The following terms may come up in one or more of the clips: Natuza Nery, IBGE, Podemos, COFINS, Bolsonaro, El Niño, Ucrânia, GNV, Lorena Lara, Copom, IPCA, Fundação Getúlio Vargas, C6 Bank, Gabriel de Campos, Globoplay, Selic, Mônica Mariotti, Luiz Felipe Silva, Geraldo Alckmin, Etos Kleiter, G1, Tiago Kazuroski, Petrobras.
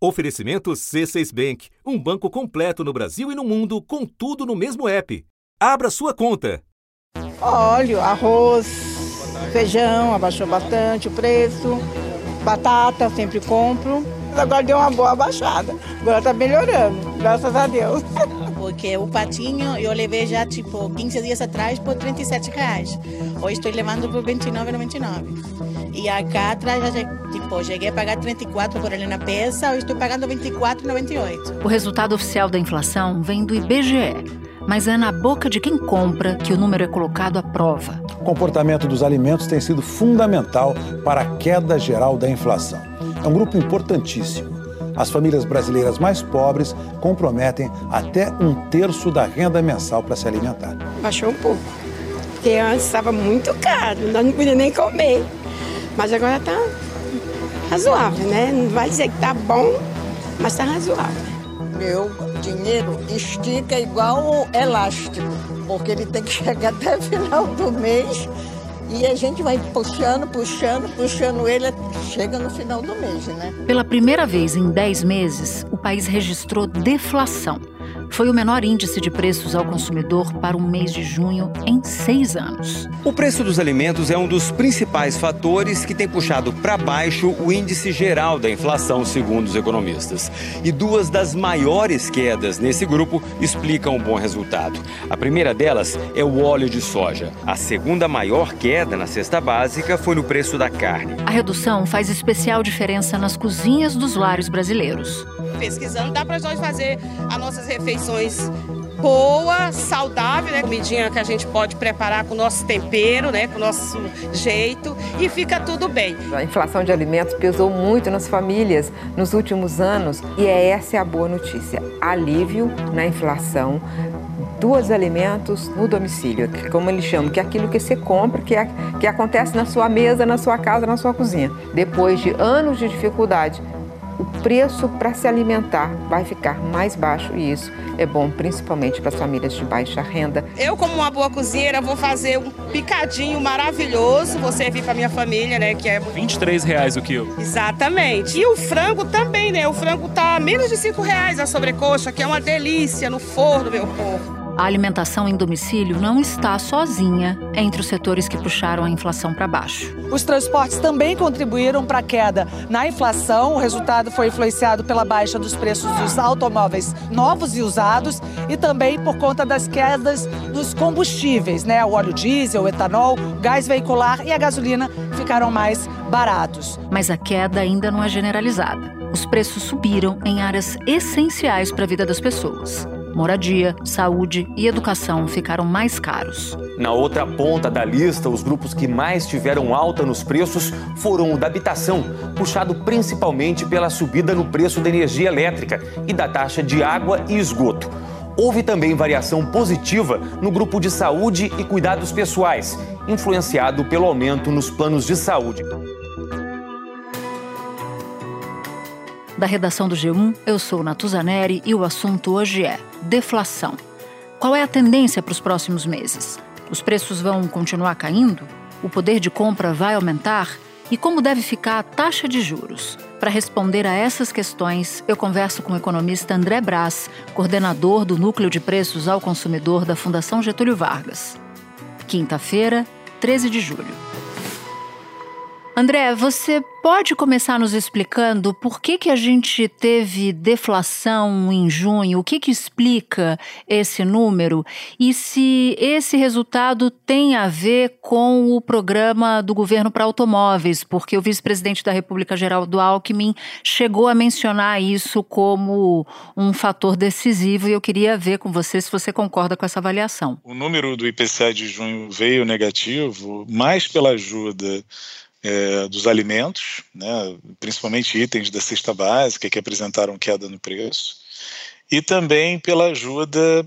Oferecimento C6 Bank, um banco completo no Brasil e no mundo, com tudo no mesmo app. Abra sua conta. Óleo, arroz, feijão, abaixou bastante o preço, batata, sempre compro. Agora deu uma boa baixada, agora tá melhorando, graças a Deus. Porque o patinho eu levei já tipo 15 dias atrás por R$37. Hoje estou levando por R$29,99. E acá atrás tipo, cheguei a pagar R$34 por ele na peça, hoje estou pagando R$24,98. O resultado oficial da inflação vem do IBGE. Mas é na boca de quem compra que o número é colocado à prova. O comportamento dos alimentos tem sido fundamental para a queda geral da inflação. É um grupo importantíssimo. As famílias brasileiras mais pobres comprometem até 1/3 da renda mensal para se alimentar. Baixou um pouco, porque antes estava muito caro, nós não podíamos nem comer. Mas agora está razoável, né? Não vai dizer que está bom, mas está razoável. Meu dinheiro estica igual elástico, porque ele tem que chegar até o final do mês e a gente vai puxando ele, chega no final do mês, né? Pela primeira vez em 10 meses, o país registrou deflação. Foi o menor índice de preços ao consumidor para o mês de junho em 6 anos. O preço dos alimentos é um dos principais fatores que tem puxado para baixo o índice geral da inflação, segundo os economistas. E duas das maiores quedas nesse grupo explicam o bom resultado. A primeira delas é o óleo de soja. A segunda maior queda na cesta básica foi no preço da carne. A redução faz especial diferença nas cozinhas dos lares brasileiros. Pesquisando, dá para nós fazer as nossas refeições boa, saudável, né? Comidinha que a gente pode preparar com o nosso tempero, né? Com o nosso jeito, e fica tudo bem. A inflação de alimentos pesou muito nas famílias nos últimos anos e essa é a boa notícia, alívio na inflação dos alimentos no domicílio, como eles chamam, que é aquilo que você compra, que acontece na sua mesa, na sua casa, na sua cozinha. Depois de anos de dificuldade, o preço para se alimentar vai ficar mais baixo e isso é bom principalmente para as famílias de baixa renda. Eu, como uma boa cozinheira, vou fazer um picadinho maravilhoso, vou servir para minha família, né, que é... R$23 o quilo. Exatamente. E o frango também, né, o frango tá a menos de R$5 a sobrecoxa, que é uma delícia no forno, meu povo. A alimentação em domicílio não está sozinha entre os setores que puxaram a inflação para baixo. Os transportes também contribuíram para a queda na inflação. O resultado foi influenciado pela baixa dos preços dos automóveis novos e usados e também por conta das quedas dos combustíveis, né? O óleo diesel, o etanol, o gás veicular e a gasolina ficaram mais baratos. Mas a queda ainda não é generalizada. Os preços subiram em áreas essenciais para a vida das pessoas. Moradia, saúde e educação ficaram mais caros. Na outra ponta da lista, os grupos que mais tiveram alta nos preços foram o da habitação, puxado principalmente pela subida no preço da energia elétrica e da taxa de água e esgoto. Houve também variação positiva no grupo de saúde e cuidados pessoais, influenciado pelo aumento nos planos de saúde. Da redação do G1, eu sou Natuza Nery e o assunto hoje é deflação. Qual é a tendência para os próximos meses? Os preços vão continuar caindo? O poder de compra vai aumentar? E como deve ficar a taxa de juros? Para responder a essas questões, eu converso com o economista André Braz, coordenador do Núcleo de Preços ao Consumidor da Fundação Getúlio Vargas. Quinta-feira, 13 de julho. André, você pode começar nos explicando por que a gente teve deflação em junho? O que explica esse número? E se esse resultado tem a ver com o programa do governo para automóveis? Porque o vice-presidente da República, Geraldo Alckmin, chegou a mencionar isso como um fator decisivo e eu queria ver com você se você concorda com essa avaliação. O número do IPCA de junho veio negativo, mais pela ajuda dos alimentos, né, principalmente itens da cesta básica que apresentaram queda no preço, e também pela ajuda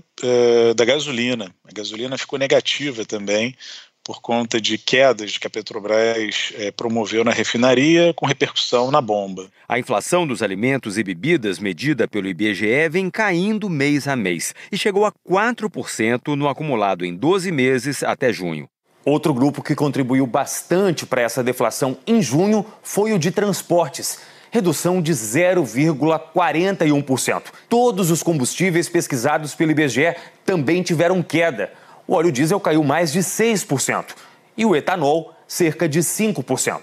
da gasolina. A gasolina ficou negativa também por conta de quedas que a Petrobras promoveu na refinaria com repercussão na bomba. A inflação dos alimentos e bebidas medida pelo IBGE vem caindo mês a mês e chegou a 4% no acumulado em 12 meses até junho. Outro grupo que contribuiu bastante para essa deflação em junho foi o de transportes. redução de 0,41%. Todos os combustíveis pesquisados pelo IBGE também tiveram queda. O óleo diesel caiu mais de 6% e o etanol, cerca de 5%.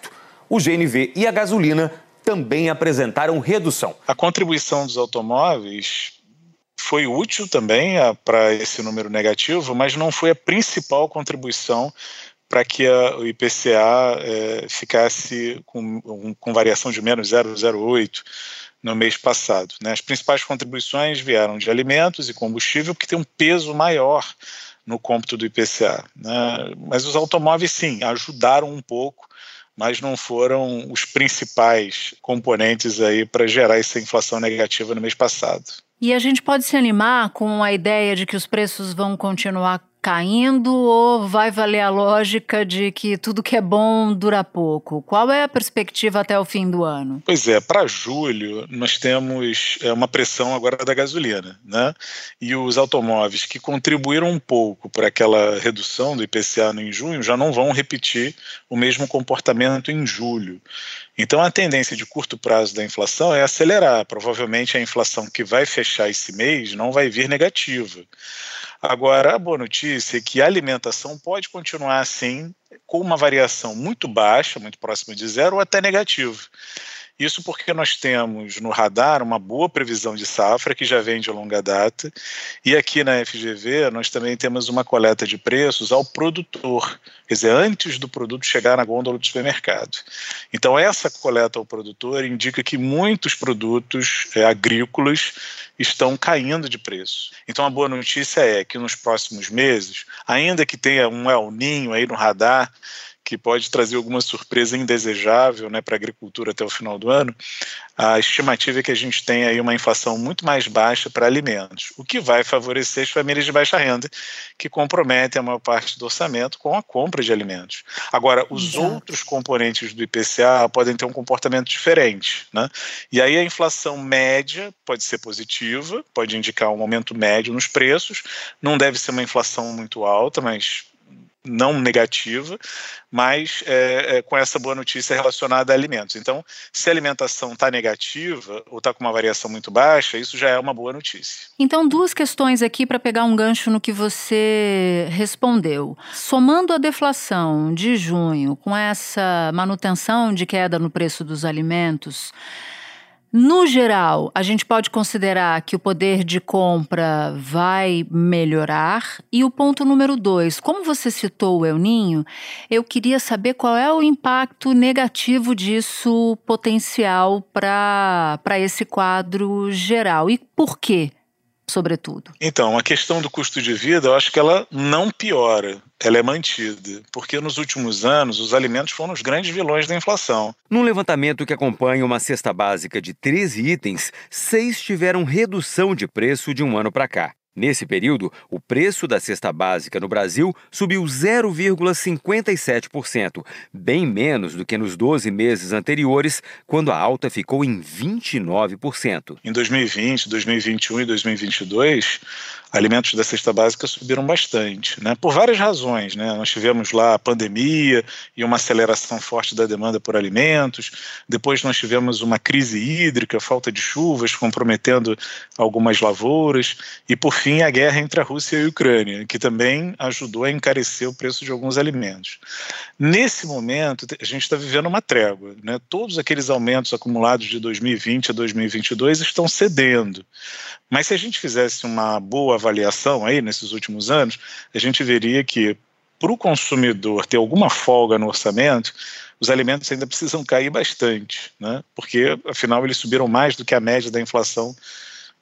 O GNV e a gasolina também apresentaram redução. A contribuição dos automóveis foi útil também para esse número negativo, mas não foi a principal contribuição para que o IPCA ficasse com variação de menos 0,08 no mês passado, né? As principais contribuições vieram de alimentos e combustível, que tem um peso maior no cômputo do IPCA, né? Mas os automóveis, sim, ajudaram um pouco, mas não foram os principais componentes aí para gerar essa inflação negativa no mês passado. E a gente pode se animar com a ideia de que os preços vão continuar caindo ou vai valer a lógica de que tudo que é bom dura pouco? Qual é a perspectiva até o fim do ano? Pois é, para julho nós temos uma pressão agora da gasolina, né? E os automóveis que contribuíram um pouco para aquela redução do IPCA em junho já não vão repetir o mesmo comportamento em julho. Então a tendência de curto prazo da inflação é acelerar. Provavelmente a inflação que vai fechar esse mês não vai vir negativa. Agora, a boa notícia é que a alimentação pode continuar assim, com uma variação muito baixa, muito próxima de zero ou até negativa. Isso porque nós temos no radar uma boa previsão de safra, que já vem de longa data, e aqui na FGV nós também temos uma coleta de preços ao produtor, quer dizer, antes do produto chegar na gôndola do supermercado. Então essa coleta ao produtor indica que muitos produtos agrícolas estão caindo de preço. Então a boa notícia é que nos próximos meses, ainda que tenha um El Niño aí no radar, que pode trazer alguma surpresa indesejável, né, para a agricultura até o final do ano, a estimativa é que a gente tem aí uma inflação muito mais baixa para alimentos, o que vai favorecer as famílias de baixa renda, que comprometem a maior parte do orçamento com a compra de alimentos. Agora, os outros componentes do IPCA podem ter um comportamento diferente, né? E aí a inflação média pode ser positiva, pode indicar um aumento médio nos preços, não deve ser uma inflação muito alta, mas não negativa, mas com essa boa notícia relacionada a alimentos. Então, se a alimentação está negativa ou está com uma variação muito baixa, isso já é uma boa notícia. Então, duas questões aqui para pegar um gancho no que você respondeu. Somando a deflação de junho com essa manutenção de queda no preço dos alimentos, no geral, a gente pode considerar que o poder de compra vai melhorar. E o ponto número 2, como você citou o El Niño, eu queria saber qual é o impacto negativo disso potencial para esse quadro geral e por quê, sobretudo. Então, a questão do custo de vida, eu acho que ela não piora. Ela é mantida, porque nos últimos anos os alimentos foram os grandes vilões da inflação. Num levantamento que acompanha uma cesta básica de 13 itens, 6 tiveram redução de preço de um ano para cá. Nesse período, o preço da cesta básica no Brasil subiu 0,57%, bem menos do que nos 12 meses anteriores, quando a alta ficou em 29%. Em 2020, 2021 e 2022, alimentos da cesta básica subiram bastante, né? Por várias razões, né? Nós tivemos lá a pandemia e uma aceleração forte da demanda por alimentos. Depois nós tivemos uma crise hídrica, falta de chuvas, comprometendo algumas lavouras. E, por fim, a guerra entre a Rússia e a Ucrânia, que também ajudou a encarecer o preço de alguns alimentos. Nesse momento, a gente está vivendo uma trégua, né? Todos aqueles aumentos acumulados de 2020 a 2022 estão cedendo. Mas se a gente fizesse uma boa avaliação aí nesses últimos anos, a gente veria que, para o consumidor ter alguma folga no orçamento, os alimentos ainda precisam cair bastante, né? Porque, afinal, eles subiram mais do que a média da inflação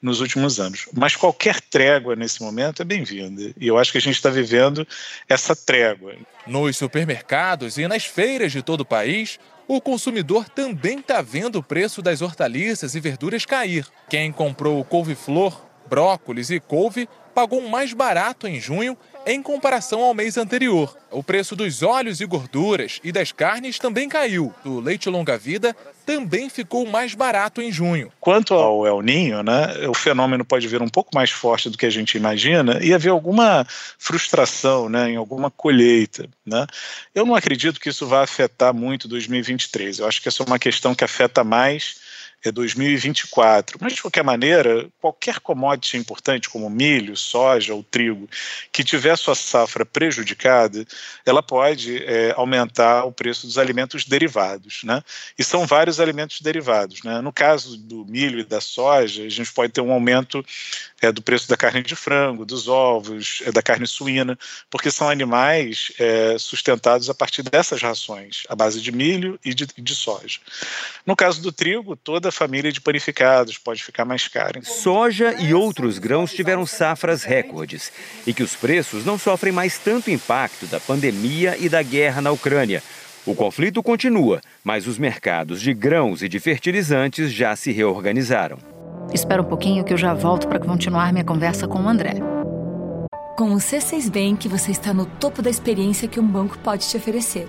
nos últimos anos. Mas qualquer trégua nesse momento é bem-vinda. E eu acho que a gente está vivendo essa trégua. Nos supermercados e nas feiras de todo o país, o consumidor também está vendo o preço das hortaliças e verduras cair. Quem comprou couve-flor, brócolis e couve pagou mais barato em junho em comparação ao mês anterior. O preço dos óleos e gorduras e das carnes também caiu. O leite longa-vida também ficou mais barato em junho. Quanto ao El Niño, né, o fenômeno pode vir um pouco mais forte do que a gente imagina e haver alguma frustração, né, em alguma colheita, né? Eu não acredito que isso vá afetar muito 2023. Eu acho que essa é uma questão que afeta mais 2024. Mas, de qualquer maneira, qualquer commodity importante, como milho, soja ou trigo, que tiver sua safra prejudicada, ela pode aumentar o preço dos alimentos derivados, né? E são vários alimentos derivados, né? No caso do milho e da soja, a gente pode ter um aumento do preço da carne de frango, dos ovos, da carne suína, porque são animais sustentados a partir dessas rações, à base de milho e de soja. No caso do trigo, toda a família de panificados pode ficar mais cara. Soja e outros grãos tiveram safras recordes e que os preços não sofrem mais tanto impacto da pandemia e da guerra na Ucrânia. O conflito continua, mas os mercados de grãos e de fertilizantes já se reorganizaram. Espera um pouquinho que eu já volto para continuar minha conversa com o André. Com o C6 Bank, você está no topo da experiência que um banco pode te oferecer.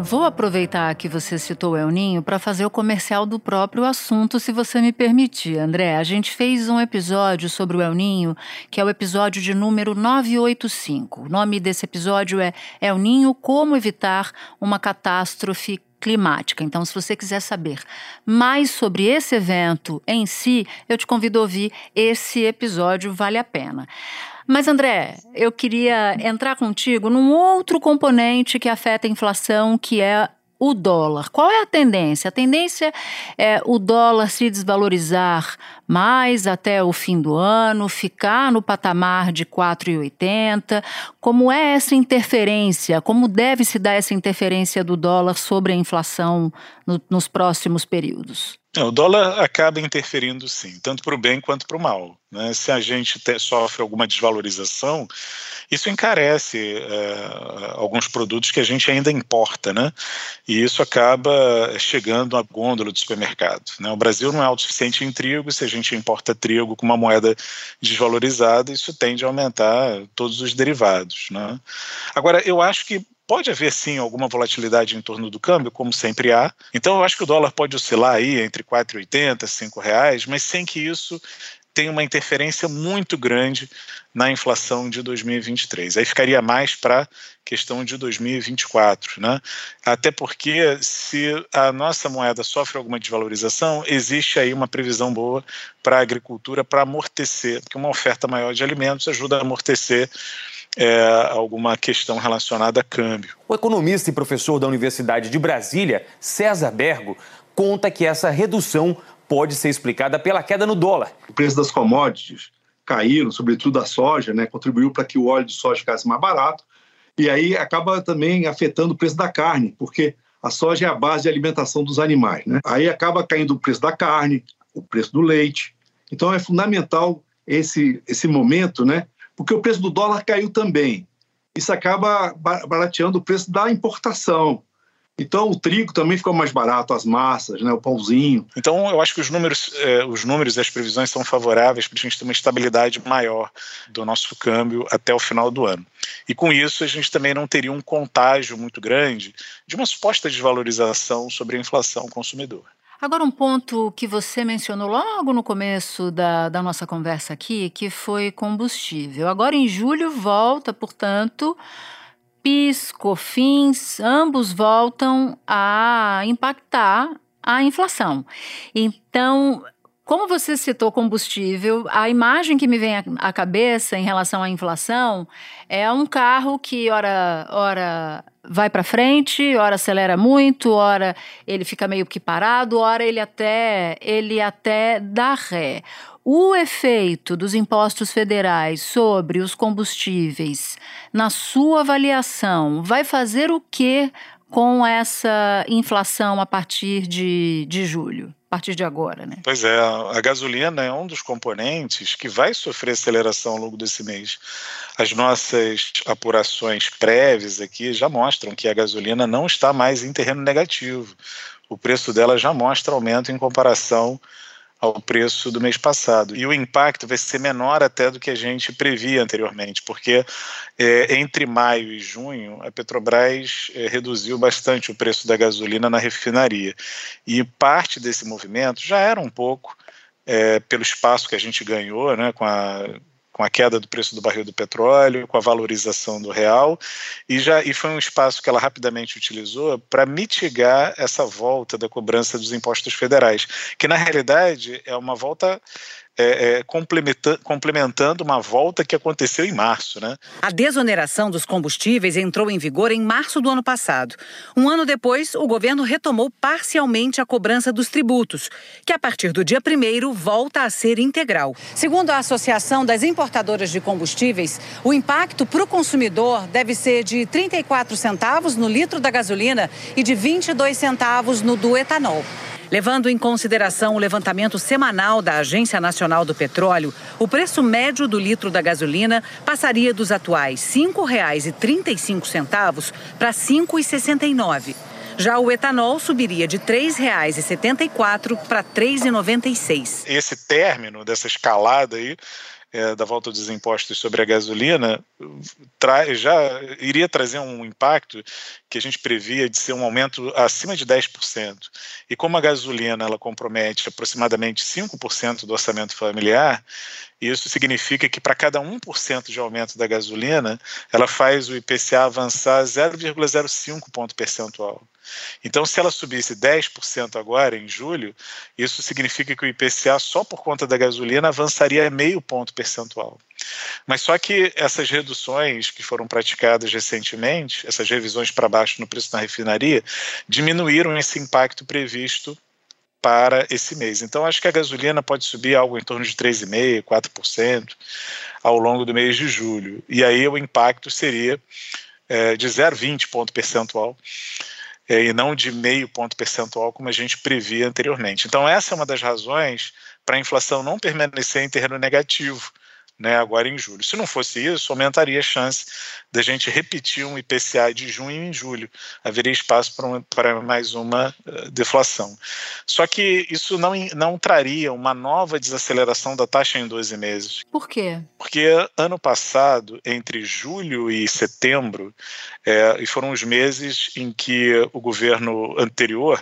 Vou aproveitar que você citou o El Niño para fazer o comercial do próprio assunto, se você me permitir, André. A gente fez um episódio sobre o El Niño, que é o episódio de número 985. O nome desse episódio é El Niño, como evitar uma catástrofe climática. Então, se você quiser saber mais sobre esse evento em si, eu te convido a ouvir esse episódio, vale a pena. Mas, André, eu queria entrar contigo num outro componente que afeta a inflação, que é o dólar. Qual é a tendência? A tendência é o dólar se desvalorizar mais até o fim do ano, ficar no patamar de 4,80. Como é essa interferência? Como deve se dar essa interferência do dólar sobre a inflação nos próximos períodos? O dólar acaba interferindo, sim, tanto para o bem quanto para o mal, né? Se a gente sofre alguma desvalorização, isso encarece alguns produtos que a gente ainda importa, né? E isso acaba chegando à gôndola do supermercado, né? O Brasil não é autossuficiente em trigo, se a gente importa trigo com uma moeda desvalorizada, isso tende a aumentar todos os derivados, né? Agora, eu acho que pode haver, sim, alguma volatilidade em torno do câmbio, como sempre há. Então, eu acho que o dólar pode oscilar aí entre R$ 4,80 e R$ 5,00, mas sem que isso tenha uma interferência muito grande na inflação de 2023. Aí ficaria mais para a questão de 2024, né? Até porque, se a nossa moeda sofre alguma desvalorização, existe aí uma previsão boa para a agricultura para amortecer, porque uma oferta maior de alimentos ajuda a amortecer alguma questão relacionada a câmbio. O economista e professor da Universidade de Brasília, César Bergo, conta que essa redução pode ser explicada pela queda no dólar. O preço das commodities caíram, sobretudo da soja, né, contribuiu para que o óleo de soja ficasse mais barato, e aí acaba também afetando o preço da carne, porque a soja é a base de alimentação dos animais, né? Aí acaba caindo o preço da carne, o preço do leite. Então é fundamental esse momento, né? Porque o preço do dólar caiu também. Isso acaba barateando o preço da importação. Então, o trigo também ficou mais barato, as massas, né, o pãozinho. Então, eu acho que os números e as previsões são favoráveis para a gente ter uma estabilidade maior do nosso câmbio até o final do ano. E com isso, a gente também não teria um contágio muito grande de uma suposta desvalorização sobre a inflação consumidora. Agora, um ponto que você mencionou logo no começo da nossa conversa aqui, que foi combustível. Agora, em julho, volta, portanto, PIS, COFINS, ambos voltam a impactar a inflação. Então, como você citou combustível, a imagem que me vem à cabeça em relação à inflação é um carro que, ora vai para frente, ora acelera muito, ora ele fica meio que parado, ora ele até dá ré. O efeito dos impostos federais sobre os combustíveis, na sua avaliação, vai fazer o quê com essa inflação a partir de julho? A partir de agora, né? Pois é, a gasolina é um dos componentes que vai sofrer aceleração ao longo desse mês. As nossas apurações prévias aqui já mostram que a gasolina não está mais em terreno negativo. O preço dela já mostra aumento em comparação ao preço do mês passado. E o impacto vai ser menor até do que a gente previa anteriormente, porque entre maio e junho a Petrobras reduziu bastante o preço da gasolina na refinaria. E parte desse movimento já era um pouco pelo espaço que a gente ganhou, né, com a queda do preço do barril do petróleo, com a valorização do real, e foi um espaço que ela rapidamente utilizou para mitigar essa volta da cobrança dos impostos federais, que na realidade é uma volta complementando uma volta que aconteceu em março, né? A desoneração dos combustíveis entrou em vigor em março do ano passado. Um ano depois, o governo retomou parcialmente a cobrança dos tributos, que a partir do dia 1º volta a ser integral. Segundo a Associação das Importadoras de Combustíveis, o impacto para o consumidor deve ser de 34 centavos no litro da gasolina e de 22 centavos no do etanol. Levando em consideração o levantamento semanal da Agência Nacional do Petróleo, o preço médio do litro da gasolina passaria dos atuais R$ 5,35 para R$ 5,69. Já o etanol subiria de R$ 3,74 para R$ 3,96. Esse término dessa escalada aí, da volta dos impostos sobre a gasolina, já iria trazer um impacto que a gente previa de ser um aumento acima de 10%. E como a gasolina ela compromete aproximadamente 5% do orçamento familiar, isso significa que para cada 1% de aumento da gasolina, ela faz o IPCA avançar 0,05 ponto percentual. Então, se ela subisse 10% agora, em julho, isso significa que o IPCA, só por conta da gasolina, avançaria meio ponto percentual. Mas só que essas reduções que foram praticadas recentemente, essas revisões para baixo no preço da refinaria, diminuíram esse impacto previsto para esse mês. Então, acho que a gasolina pode subir algo em torno de 3,5%, 4% ao longo do mês de julho. E aí o impacto seria de 0,20 ponto percentual, e não de meio ponto percentual, como a gente previa anteriormente. Então, essa é uma das razões para a inflação não permanecer em terreno negativo, né, agora em julho. Se não fosse isso, aumentaria a chance da gente repetir um IPCA de junho em julho. Haveria espaço para mais uma deflação. Só que isso não traria uma nova desaceleração da taxa em 12 meses. Por quê? Porque ano passado, entre julho e setembro, e foram os meses em que o governo anterior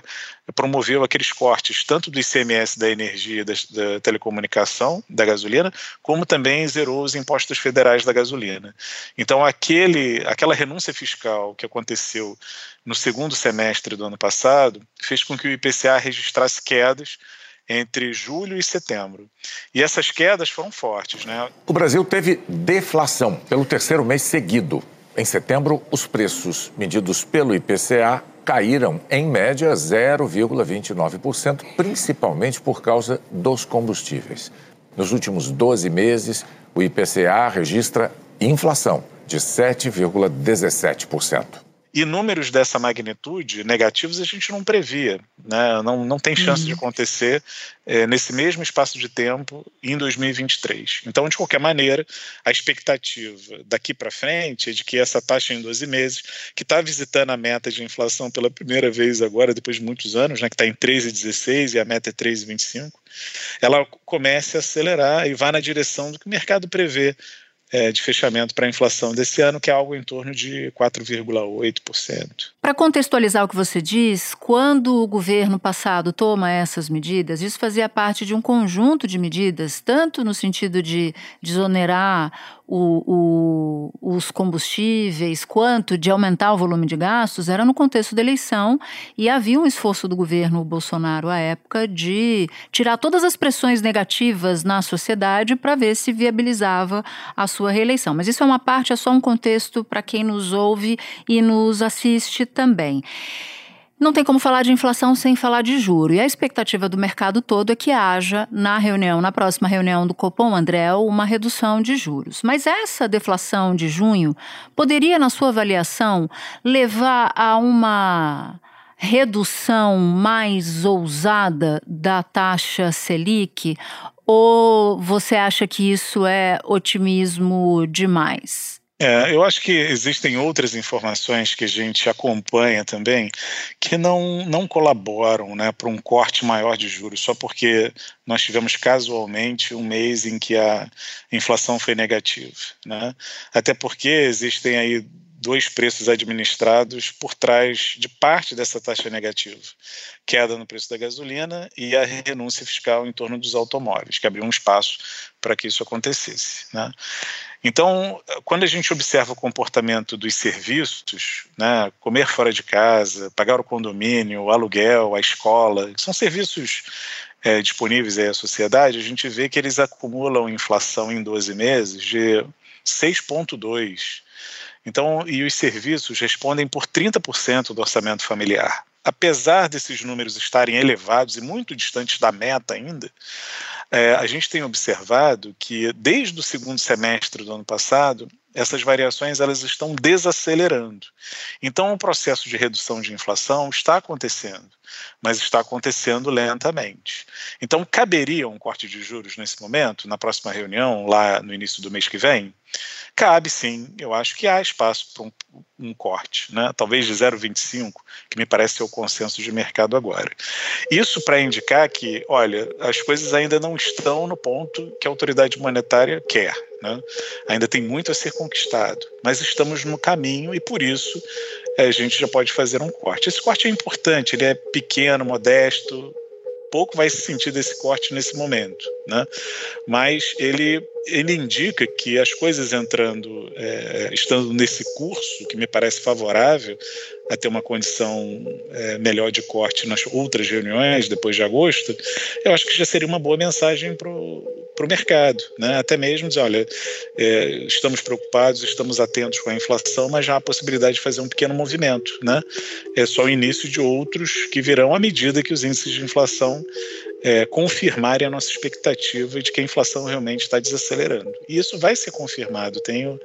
promoveu aqueles cortes, tanto do ICMS da energia, da telecomunicação, da gasolina, como também zerou os impostos federais da gasolina. Então, aquela renúncia fiscal que aconteceu no segundo semestre do ano passado fez com que o IPCA registrasse quedas entre julho e setembro. E essas quedas foram fortes, né? O Brasil teve deflação pelo terceiro mês seguido. Em setembro, os preços medidos pelo IPCA caíram, em média, 0,29%, principalmente por causa dos combustíveis. Nos últimos 12 meses, o IPCA registra inflação de 7,17%. E números dessa magnitude negativos a gente não previa, né? Não tem chance de acontecer nesse mesmo espaço de tempo em 2023. Então, de qualquer maneira, a expectativa daqui para frente é de que essa taxa em 12 meses, que está visitando a meta de inflação pela primeira vez agora, depois de muitos anos, né, que está em 13,16 e a meta é 13,25, ela comece a acelerar e vá na direção do que o mercado prevê de fechamento para a inflação desse ano, que é algo em torno de 4,8%. Para contextualizar o que você diz, quando o governo passado toma essas medidas, isso fazia parte de um conjunto de medidas, tanto no sentido de desonerar os combustíveis, quanto de aumentar o volume de gastos, era no contexto da eleição, e havia um esforço do governo Bolsonaro à época de tirar todas as pressões negativas na sociedade para ver se viabilizava a sua reeleição. Mas isso é uma parte, é só um contexto para quem nos ouve e nos assiste também. Não tem como falar de inflação sem falar de juro. E a expectativa do mercado todo é que haja, na próxima reunião do Copom, André, uma redução de juros. Mas essa deflação de junho poderia, na sua avaliação, levar a uma redução mais ousada da taxa Selic? Ou você acha que isso é otimismo demais? Eu acho que existem outras informações que a gente acompanha também que não colaboram, né, para um corte maior de juros, só porque nós tivemos casualmente um mês em que a inflação foi negativa, né? Até porque existem aí dois preços administrados por trás de parte dessa taxa negativa. Queda no preço da gasolina e a renúncia fiscal em torno dos automóveis, que abriu um espaço para que isso acontecesse, né? Então, quando a gente observa o comportamento dos serviços, né, comer fora de casa, pagar o condomínio, o aluguel, a escola, que são serviços disponíveis aí à sociedade, a gente vê que eles acumulam inflação em 12 meses de 6,2%. Então, e os serviços respondem por 30% do orçamento familiar. Apesar desses números estarem elevados e muito distantes da meta ainda, a gente tem observado que desde o segundo semestre do ano passado, essas variações elas estão desacelerando. Então, o processo de redução de inflação está acontecendo, mas está acontecendo lentamente. Então, caberia um corte de juros nesse momento, na próxima reunião, lá no início do mês que vem? Cabe, sim. Eu acho que há espaço para um corte, né? Talvez de 0,25, que me parece ser o consenso de mercado agora. Isso para indicar que, olha, as coisas ainda não estão no ponto que a autoridade monetária quer, né? Ainda tem muito a ser conquistado, mas estamos no caminho e, por isso, a gente já pode fazer um corte. Esse corte é importante, ele é pequeno, modesto, pouco vai se sentir desse corte nesse momento, né? Mas ele indica que as coisas estando nesse curso, que me parece favorável a ter uma condição melhor de corte nas outras reuniões, depois de agosto, eu acho que já seria uma boa mensagem para o mercado, né? Até mesmo dizer, olha, estamos preocupados, estamos atentos com a inflação, mas já há a possibilidade de fazer um pequeno movimento, né? É só o início de outros que virão à medida que os índices de inflação confirmarem a nossa expectativa de que a inflação realmente está desacelerando. E isso vai ser confirmado, tenho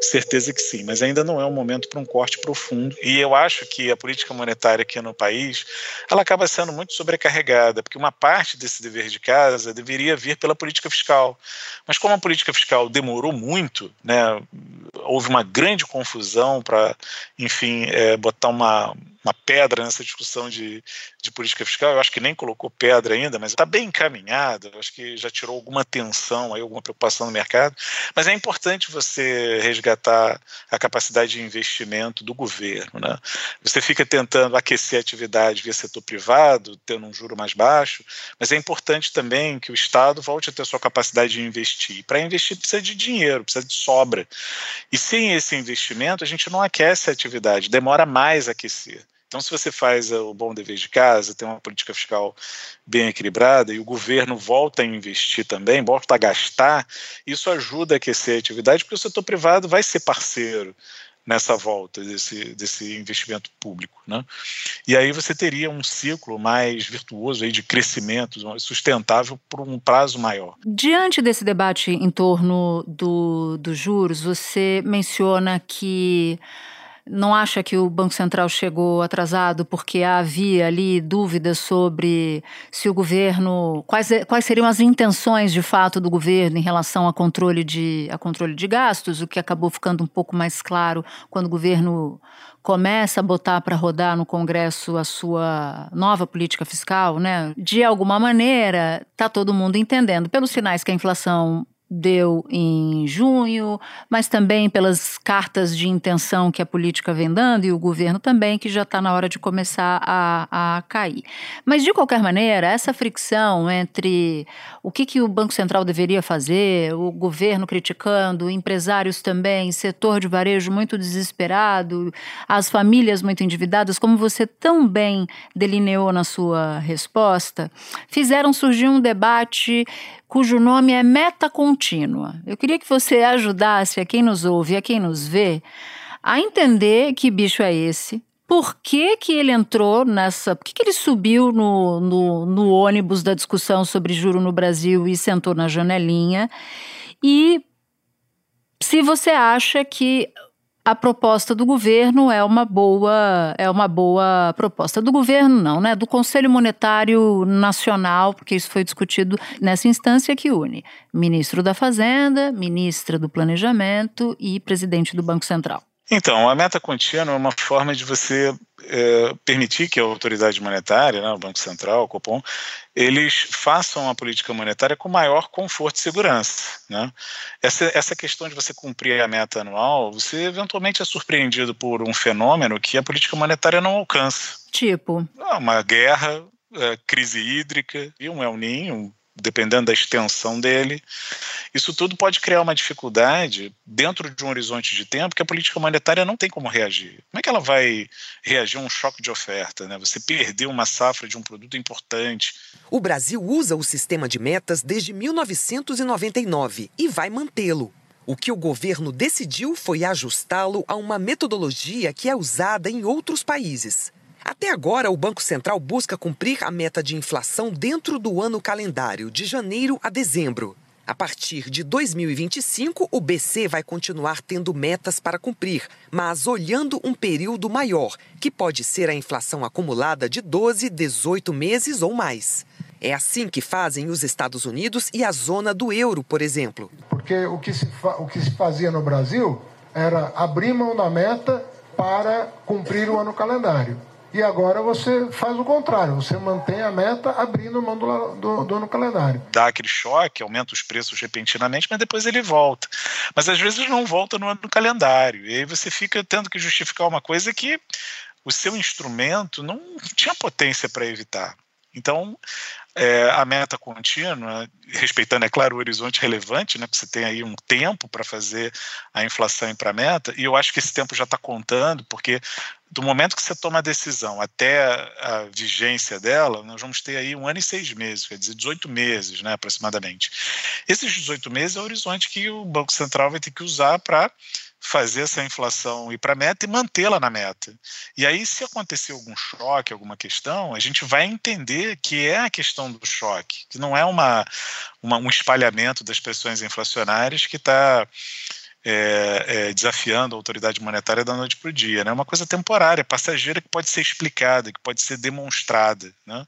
certeza que sim, mas ainda não é o momento para um corte profundo. E eu acho que a política monetária aqui no país, ela acaba sendo muito sobrecarregada, porque uma parte desse dever de casa deveria vir pela política fiscal. Mas como a política fiscal demorou muito, né, houve uma grande confusão para, enfim, botar uma pedra nessa discussão de política fiscal. Eu acho que nem colocou pedra ainda, mas está bem encaminhada, acho que já tirou alguma tensão, aí, alguma preocupação no mercado, mas é importante você resgatar a capacidade de investimento do governo, né? Você fica tentando aquecer a atividade via setor privado, tendo um juro mais baixo, mas é importante também que o Estado volte a ter a sua capacidade de investir. Para investir precisa de dinheiro, precisa de sobra, e sem esse investimento a gente não aquece a atividade, demora mais a aquecer. Então, se você faz o bom dever de casa, tem uma política fiscal bem equilibrada e o governo volta a investir também, volta a gastar, isso ajuda a aquecer a atividade, porque o setor privado vai ser parceiro nessa volta desse investimento público, né? E aí você teria um ciclo mais virtuoso aí de crescimento sustentável por um prazo maior. Diante desse debate em torno dos juros, você menciona que não acha que o Banco Central chegou atrasado porque havia ali dúvidas sobre se o governo... Quais seriam as intenções de fato do governo em relação a controle de gastos, o que acabou ficando um pouco mais claro quando o governo começa a botar para rodar no Congresso a sua nova política fiscal, né? De alguma maneira, está todo mundo entendendo, pelos sinais que a inflação deu em junho, mas também pelas cartas de intenção que a política vem dando e o governo também, que já está na hora de começar a cair. Mas, de qualquer maneira, essa fricção entre o que o Banco Central deveria fazer, o governo criticando, empresários também, setor de varejo muito desesperado, as famílias muito endividadas, como você tão bem delineou na sua resposta, fizeram surgir um debate cujo nome é meta contínua. Eu queria que você ajudasse a quem nos ouve e a quem nos vê a entender que bicho é esse, por que ele entrou nessa... Por que ele subiu no ônibus da discussão sobre juro no Brasil e sentou na janelinha? E se você acha que a proposta do governo é uma boa proposta. Do governo não, né? Do Conselho Monetário Nacional, porque isso foi discutido nessa instância que une ministro da Fazenda, ministra do Planejamento e presidente do Banco Central. Então, a meta contínua é uma forma de você permitir que a autoridade monetária, né, o Banco Central, o Copom, eles façam a política monetária com maior conforto e segurança, né? Essa questão de você cumprir a meta anual, você eventualmente é surpreendido por um fenômeno que a política monetária não alcança. Tipo? Uma guerra, crise hídrica e um El Niño, dependendo da extensão dele. Isso tudo pode criar uma dificuldade dentro de um horizonte de tempo que a política monetária não tem como reagir. Como é que ela vai reagir a um choque de oferta, né? Você perdeu uma safra de um produto importante. O Brasil usa o sistema de metas desde 1999 e vai mantê-lo. O que o governo decidiu foi ajustá-lo a uma metodologia que é usada em outros países. Até agora, o Banco Central busca cumprir a meta de inflação dentro do ano calendário, de janeiro a dezembro. A partir de 2025, o BC vai continuar tendo metas para cumprir, mas olhando um período maior, que pode ser a inflação acumulada de 12, 18 meses ou mais. É assim que fazem os Estados Unidos e a zona do euro, por exemplo. Porque o que se fazia no Brasil era abrir mão da meta para cumprir o ano calendário. E agora você faz o contrário, você mantém a meta abrindo mão do ano calendário. Dá aquele choque, aumenta os preços repentinamente, mas depois ele volta. Mas às vezes não volta no ano calendário. E aí você fica tendo que justificar uma coisa que o seu instrumento não tinha potência para evitar. Então, a meta contínua, respeitando, é claro, o horizonte relevante, né, porque você tem aí um tempo para fazer a inflação ir para a meta, e eu acho que esse tempo já está contando, porque do momento que você toma a decisão até a vigência dela, nós vamos ter aí 1 ano e 6 meses, quer dizer, 18 meses, né, aproximadamente. Esses 18 meses é o horizonte que o Banco Central vai ter que usar para fazer essa inflação ir para a meta e mantê-la na meta. E aí, se acontecer algum choque, alguma questão, a gente vai entender que é a questão do choque, que não é um espalhamento das pressões inflacionárias que está desafiando a autoridade monetária da noite para o dia. É uma coisa temporária, passageira, que pode ser explicada, que pode ser demonstrada, né?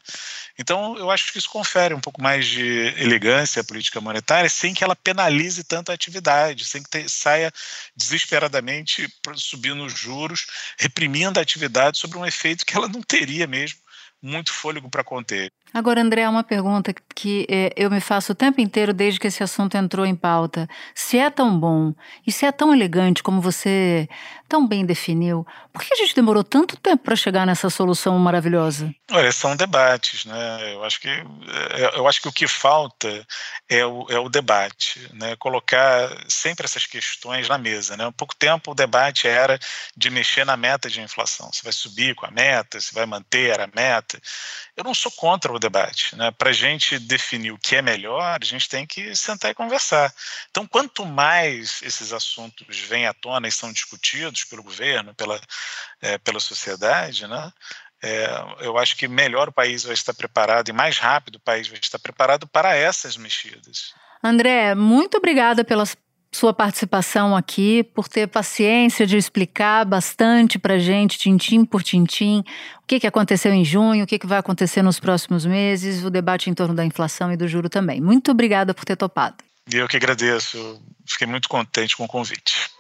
Então, eu acho que isso confere um pouco mais de elegância à política monetária, sem que ela penalize tanto a atividade, sem que saia desesperadamente subindo os juros, reprimindo a atividade sobre um efeito que ela não teria mesmo muito fôlego para conter. Agora, André, uma pergunta que eu me faço o tempo inteiro desde que esse assunto entrou em pauta. Se é tão bom e se é tão elegante como você tão bem definiu, por que a gente demorou tanto tempo para chegar nessa solução maravilhosa? Olha, são debates, né? Eu acho que o que falta é o debate, né? Colocar sempre essas questões na mesa, né? Há pouco tempo o debate era de mexer na meta de inflação. Você vai subir com a meta, você vai manter a meta. Eu não sou contra o debate, né? Para a gente definir o que é melhor, a gente tem que sentar e conversar. Então, quanto mais esses assuntos vêm à tona e são discutidos pelo governo, pela sociedade, né? Eu acho que melhor o país vai estar preparado e mais rápido o país vai estar preparado para essas mexidas. André, muito obrigada pela sua participação aqui, por ter paciência de explicar bastante para a gente, tintim por tintim, o que aconteceu em junho, o que vai acontecer nos próximos meses, o debate em torno da inflação e do juro também. Muito obrigada por ter topado. Eu que agradeço, fiquei muito contente com o convite.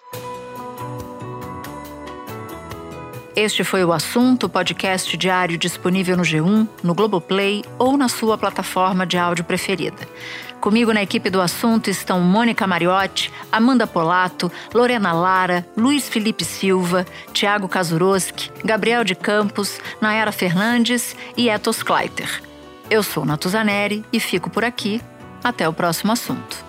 Este foi o Assunto, podcast diário disponível no G1, no Globoplay ou na sua plataforma de áudio preferida. Comigo na equipe do Assunto estão Mônica Mariotti, Amanda Polato, Lorena Lara, Luiz Felipe Silva, Tiago Kazuroski, Gabriel de Campos, Nayara Fernandes e Etos Kleiter. Eu sou Natuza Nery e fico por aqui. Até o próximo Assunto.